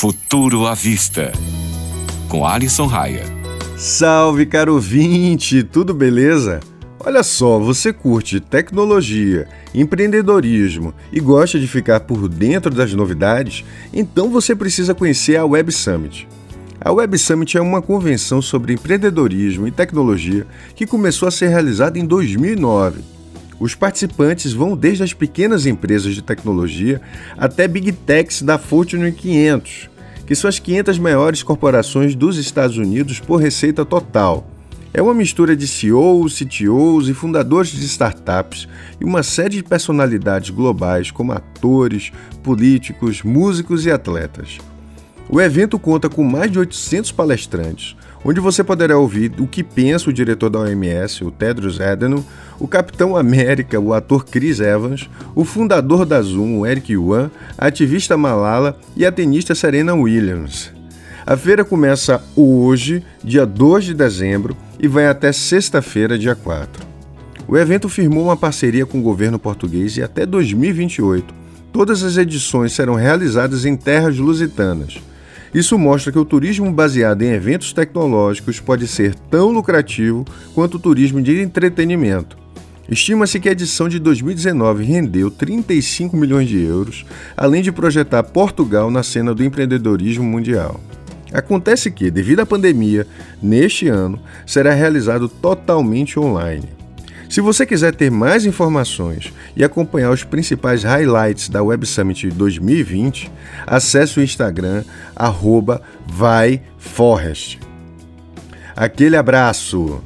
Futuro à Vista, com Alisson Raia. Salve, caro ouvinte! Tudo beleza? Olha só, você curte tecnologia, empreendedorismo e gosta de ficar por dentro das novidades? Então você precisa conhecer a Web Summit. A Web Summit é uma convenção sobre empreendedorismo e tecnologia que começou a ser realizada em 2009. Os participantes vão desde as pequenas empresas de tecnologia até Big Techs da Fortune 500, que são as 500 maiores corporações dos Estados Unidos por receita total. É uma mistura de CEOs, CTOs e fundadores de startups e uma série de personalidades globais como atores, políticos, músicos e atletas. O evento conta com mais de 800 palestrantes, onde você poderá ouvir o que pensa o diretor da OMS, o Tedros Adhanom, o Capitão América, o ator Chris Evans, o fundador da Zoom, o Eric Yuan, a ativista Malala e a tenista Serena Williams. A feira começa hoje, dia 2 de dezembro, e vai até sexta-feira, dia 4. O evento firmou uma parceria com o governo português e até 2028, todas as edições serão realizadas em terras lusitanas. Isso mostra que o turismo baseado em eventos tecnológicos pode ser tão lucrativo quanto o turismo de entretenimento. Estima-se que a edição de 2019 rendeu 35 milhões de euros, além de projetar Portugal na cena do empreendedorismo mundial. Acontece que, devido à pandemia, neste ano será realizado totalmente online. Se você quiser ter mais informações e acompanhar os principais highlights da Web Summit 2020, acesse o Instagram @vaiforest. Aquele abraço!